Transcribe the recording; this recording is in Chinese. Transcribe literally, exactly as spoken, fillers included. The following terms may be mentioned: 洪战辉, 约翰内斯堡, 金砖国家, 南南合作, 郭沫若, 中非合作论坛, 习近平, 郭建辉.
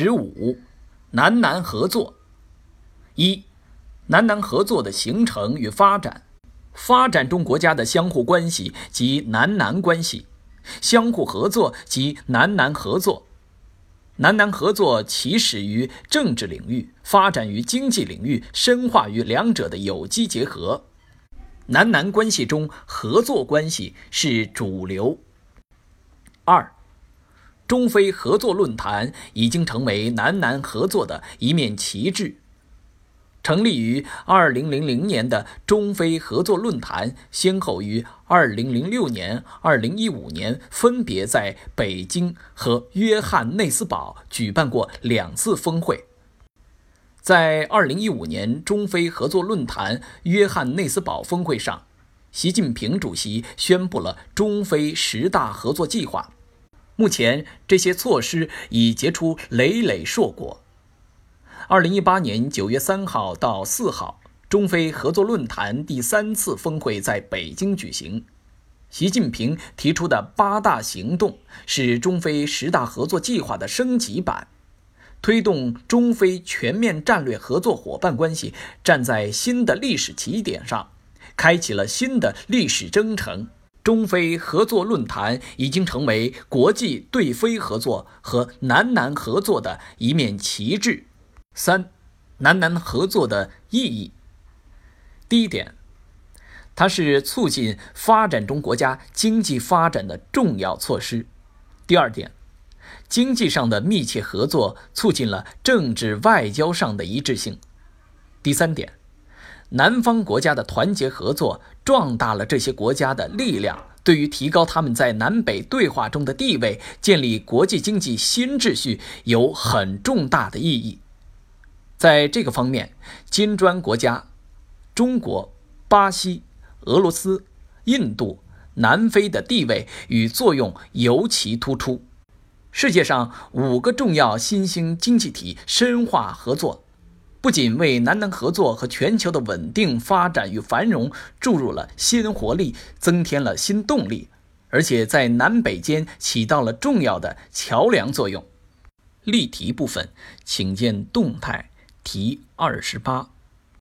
十五，南南合作。一、南南合作的形成与发展，发展中国家的相互关系及南南关系，相互合作及南南合作。南南合作起始于政治领域，发展于经济领域，深化于两者的有机结合。南南关系中，合作关系是主流。二、中非合作论坛已经成为南南合作的一面旗帜。成立于二零零零年的中非合作论坛，先后于二零零六年、二零一五年分别在北京和约翰内斯堡举办过两次峰会。在二零一五年中非合作论坛约翰内斯堡峰会上，习近平主席宣布了中非十大合作计划。目前，这些措施已结出累累硕果。二零一八年九月三号到四号，中非合作论坛第三次峰会在北京举行。习近平提出的八大行动是中非十大合作计划的升级版，推动中非全面战略合作伙伴关系站在新的历史起点上，开启了新的历史征程。中非合作论坛已经成为国际对非合作和南南合作的一面旗帜。三、南南合作的意义。第一点，它是促进发展中国家经济发展的重要措施。第二点，经济上的密切合作促进了政治外交上的一致性。第三点，南方国家的团结合作壮大了这些国家的力量，对于提高他们在南北对话中的地位，建立国际经济新秩序有很重大的意义。在这个方面，金砖国家中国、巴西、俄罗斯、印度、南非的地位与作用尤其突出。世界上五个重要新兴经济体深化合作，不仅为南南合作和全球的稳定发展与繁荣注入了新活力，增添了新动力，而且在南北间起到了重要的桥梁作用。例题部分，请见动态题二十八。